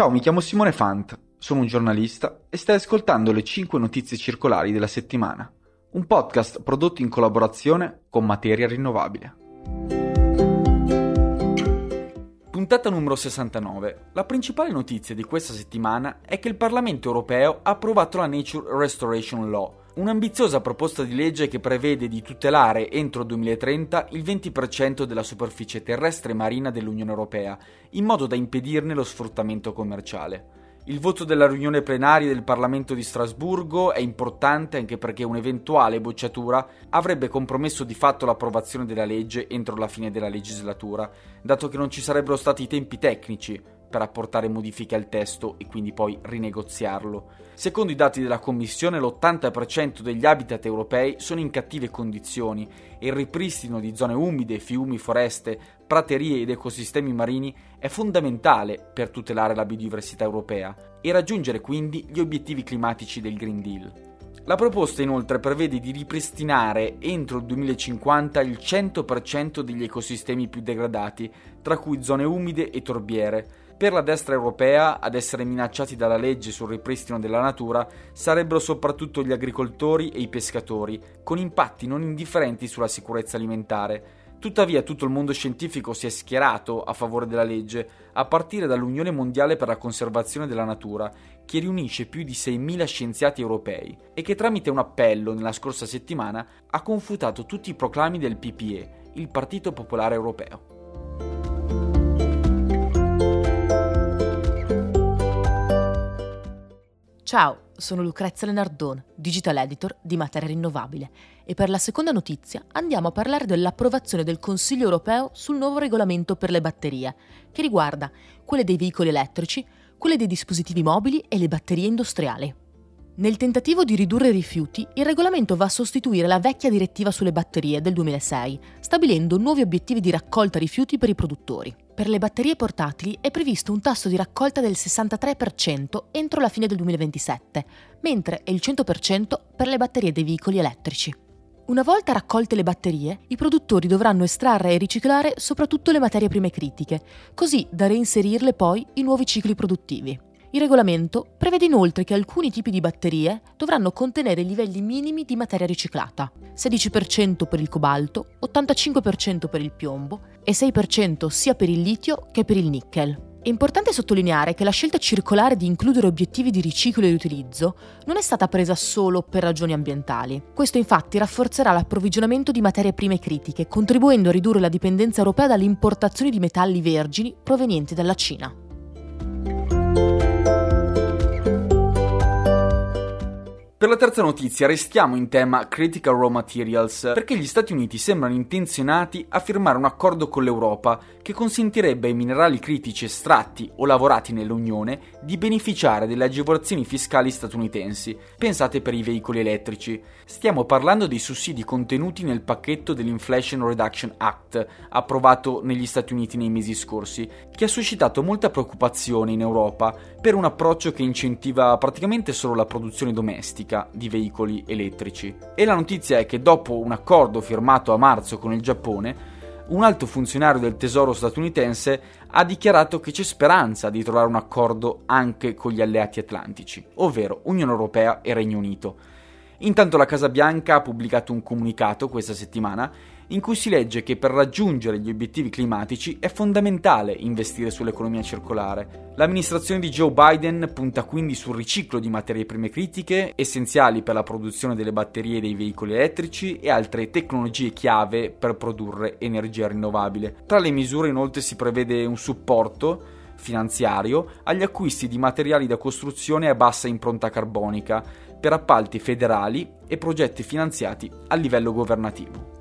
Ciao, mi chiamo Simone Fant, sono un giornalista e stai ascoltando le 5 notizie circolari della settimana, un podcast prodotto in collaborazione con Materia Rinnovabile. Puntata numero 69. La principale notizia di questa settimana è che il Parlamento europeo ha approvato la Nature Restoration Law, un'ambiziosa proposta di legge che prevede di tutelare entro 2030 il 20% della superficie terrestre e marina dell'Unione europea, in modo da impedirne lo sfruttamento commerciale. Il voto della riunione plenaria del Parlamento di Strasburgo è importante anche perché un'eventuale bocciatura avrebbe compromesso di fatto l'approvazione della legge entro la fine della legislatura, dato che non ci sarebbero stati i tempi tecnici per apportare modifiche al testo e quindi poi rinegoziarlo. Secondo i dati della Commissione, l'80% degli habitat europei sono in cattive condizioni e il ripristino di zone umide, fiumi, foreste, praterie ed ecosistemi marini è fondamentale per tutelare la biodiversità europea e raggiungere quindi gli obiettivi climatici del Green Deal. La proposta inoltre prevede di ripristinare entro il 2050 il 100% degli ecosistemi più degradati, tra cui zone umide e torbiere. Per la destra europea, ad essere minacciati dalla legge sul ripristino della natura sarebbero soprattutto gli agricoltori e i pescatori, con impatti non indifferenti sulla sicurezza alimentare. Tuttavia tutto il mondo scientifico si è schierato a favore della legge, a partire dall'Unione Mondiale per la Conservazione della Natura, che riunisce più di 6.000 scienziati europei e che tramite un appello nella scorsa settimana ha confutato tutti i proclami del PPE, il Partito Popolare Europeo. Ciao, sono Lucrezia Lenardon, digital editor di Materia Rinnovabile, e per la seconda notizia andiamo a parlare dell'approvazione del Consiglio europeo sul nuovo regolamento per le batterie, che riguarda quelle dei veicoli elettrici, quelle dei dispositivi mobili e le batterie industriali. Nel tentativo di ridurre i rifiuti, il regolamento va a sostituire la vecchia direttiva sulle batterie del 2006, stabilendo nuovi obiettivi di raccolta rifiuti per i produttori. Per le batterie portatili è previsto un tasso di raccolta del 63% entro la fine del 2027, mentre è il 100% per le batterie dei veicoli elettrici. Una volta raccolte le batterie, i produttori dovranno estrarre e riciclare soprattutto le materie prime critiche, così da reinserirle poi in nuovi cicli produttivi. Il regolamento prevede inoltre che alcuni tipi di batterie dovranno contenere livelli minimi di materia riciclata, 16% per il cobalto, 85% per il piombo e 6% sia per il litio che per il nickel. È importante sottolineare che la scelta circolare di includere obiettivi di riciclo e riutilizzo non è stata presa solo per ragioni ambientali. Questo infatti rafforzerà l'approvvigionamento di materie prime critiche, contribuendo a ridurre la dipendenza europea dalle importazioni di metalli vergini provenienti dalla Cina. Per la terza notizia restiamo in tema Critical Raw Materials, perché gli Stati Uniti sembrano intenzionati a firmare un accordo con l'Europa che consentirebbe ai minerali critici estratti o lavorati nell'Unione di beneficiare delle agevolazioni fiscali statunitensi, pensate per i veicoli elettrici. Stiamo parlando dei sussidi contenuti nel pacchetto dell'Inflation Reduction Act, approvato negli Stati Uniti nei mesi scorsi, che ha suscitato molta preoccupazione in Europa per un approccio che incentiva praticamente solo la produzione domestica di veicoli elettrici. E la notizia è che dopo un accordo firmato a marzo con il Giappone, un alto funzionario del tesoro statunitense ha dichiarato che c'è speranza di trovare un accordo anche con gli alleati atlantici, ovvero Unione Europea e Regno Unito. Intanto la Casa Bianca ha pubblicato un comunicato questa settimana in cui si legge che per raggiungere gli obiettivi climatici è fondamentale investire sull'economia circolare. L'amministrazione di Joe Biden punta quindi sul riciclo di materie prime critiche, essenziali per la produzione delle batterie dei veicoli elettrici e altre tecnologie chiave per produrre energia rinnovabile. Tra le misure inoltre si prevede un supporto finanziario agli acquisti di materiali da costruzione a bassa impronta carbonica per appalti federali e progetti finanziati a livello governativo.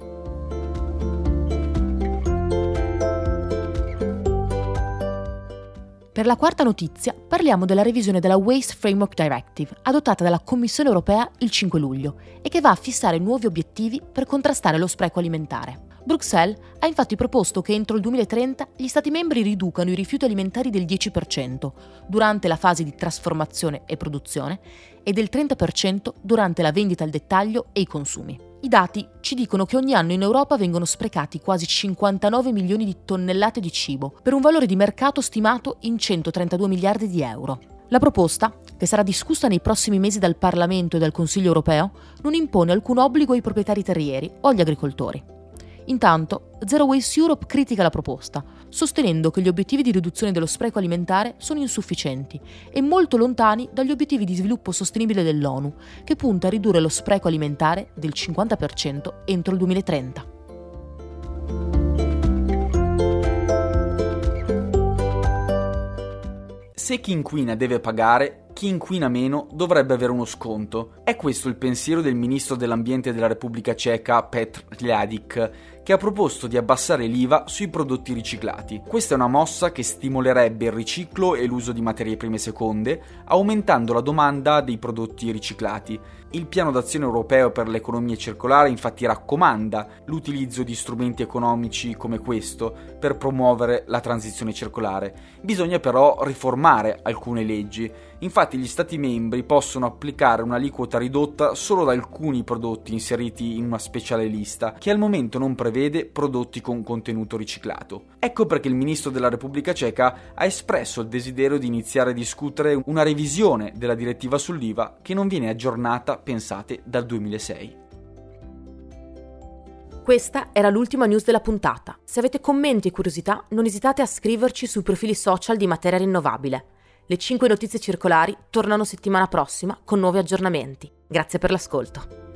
Per la quarta notizia parliamo della revisione della Waste Framework Directive, adottata dalla Commissione europea il 5 luglio e che va a fissare nuovi obiettivi per contrastare lo spreco alimentare. Bruxelles ha infatti proposto che entro il 2030 gli Stati membri riducano i rifiuti alimentari del 10% durante la fase di trasformazione e produzione e del 30% durante la vendita al dettaglio e i consumi. I dati ci dicono che ogni anno in Europa vengono sprecati quasi 59 milioni di tonnellate di cibo, per un valore di mercato stimato in 132 miliardi di euro. La proposta, che sarà discussa nei prossimi mesi dal Parlamento e dal Consiglio europeo, non impone alcun obbligo ai proprietari terrieri o agli agricoltori. Intanto, Zero Waste Europe critica la proposta, sostenendo che gli obiettivi di riduzione dello spreco alimentare sono insufficienti e molto lontani dagli obiettivi di sviluppo sostenibile dell'ONU, che punta a ridurre lo spreco alimentare del 50% entro il 2030. Se chi inquina deve pagare, chi inquina meno dovrebbe avere uno sconto. È questo il pensiero del ministro dell'ambiente della Repubblica Ceca, Petr Hladík, che ha proposto di abbassare l'IVA sui prodotti riciclati. Questa è una mossa che stimolerebbe il riciclo e l'uso di materie prime seconde, aumentando la domanda dei prodotti riciclati. Il piano d'azione europeo per l'economia circolare infatti raccomanda l'utilizzo di strumenti economici come questo per promuovere la transizione circolare. Bisogna però riformare alcune leggi. Infatti gli Stati membri possono applicare un'aliquota ridotta solo ad alcuni prodotti inseriti in una speciale lista, che al momento non prevede prodotti con contenuto riciclato. Ecco perché il ministro della Repubblica Ceca ha espresso il desiderio di iniziare a discutere una revisione della direttiva sull'IVA che non viene aggiornata, pensate, dal 2006. Questa era l'ultima news della puntata. Se avete commenti e curiosità, non esitate a scriverci sui profili social di Materia Rinnovabile. Le 5 notizie circolari tornano settimana prossima con nuovi aggiornamenti. Grazie per l'ascolto.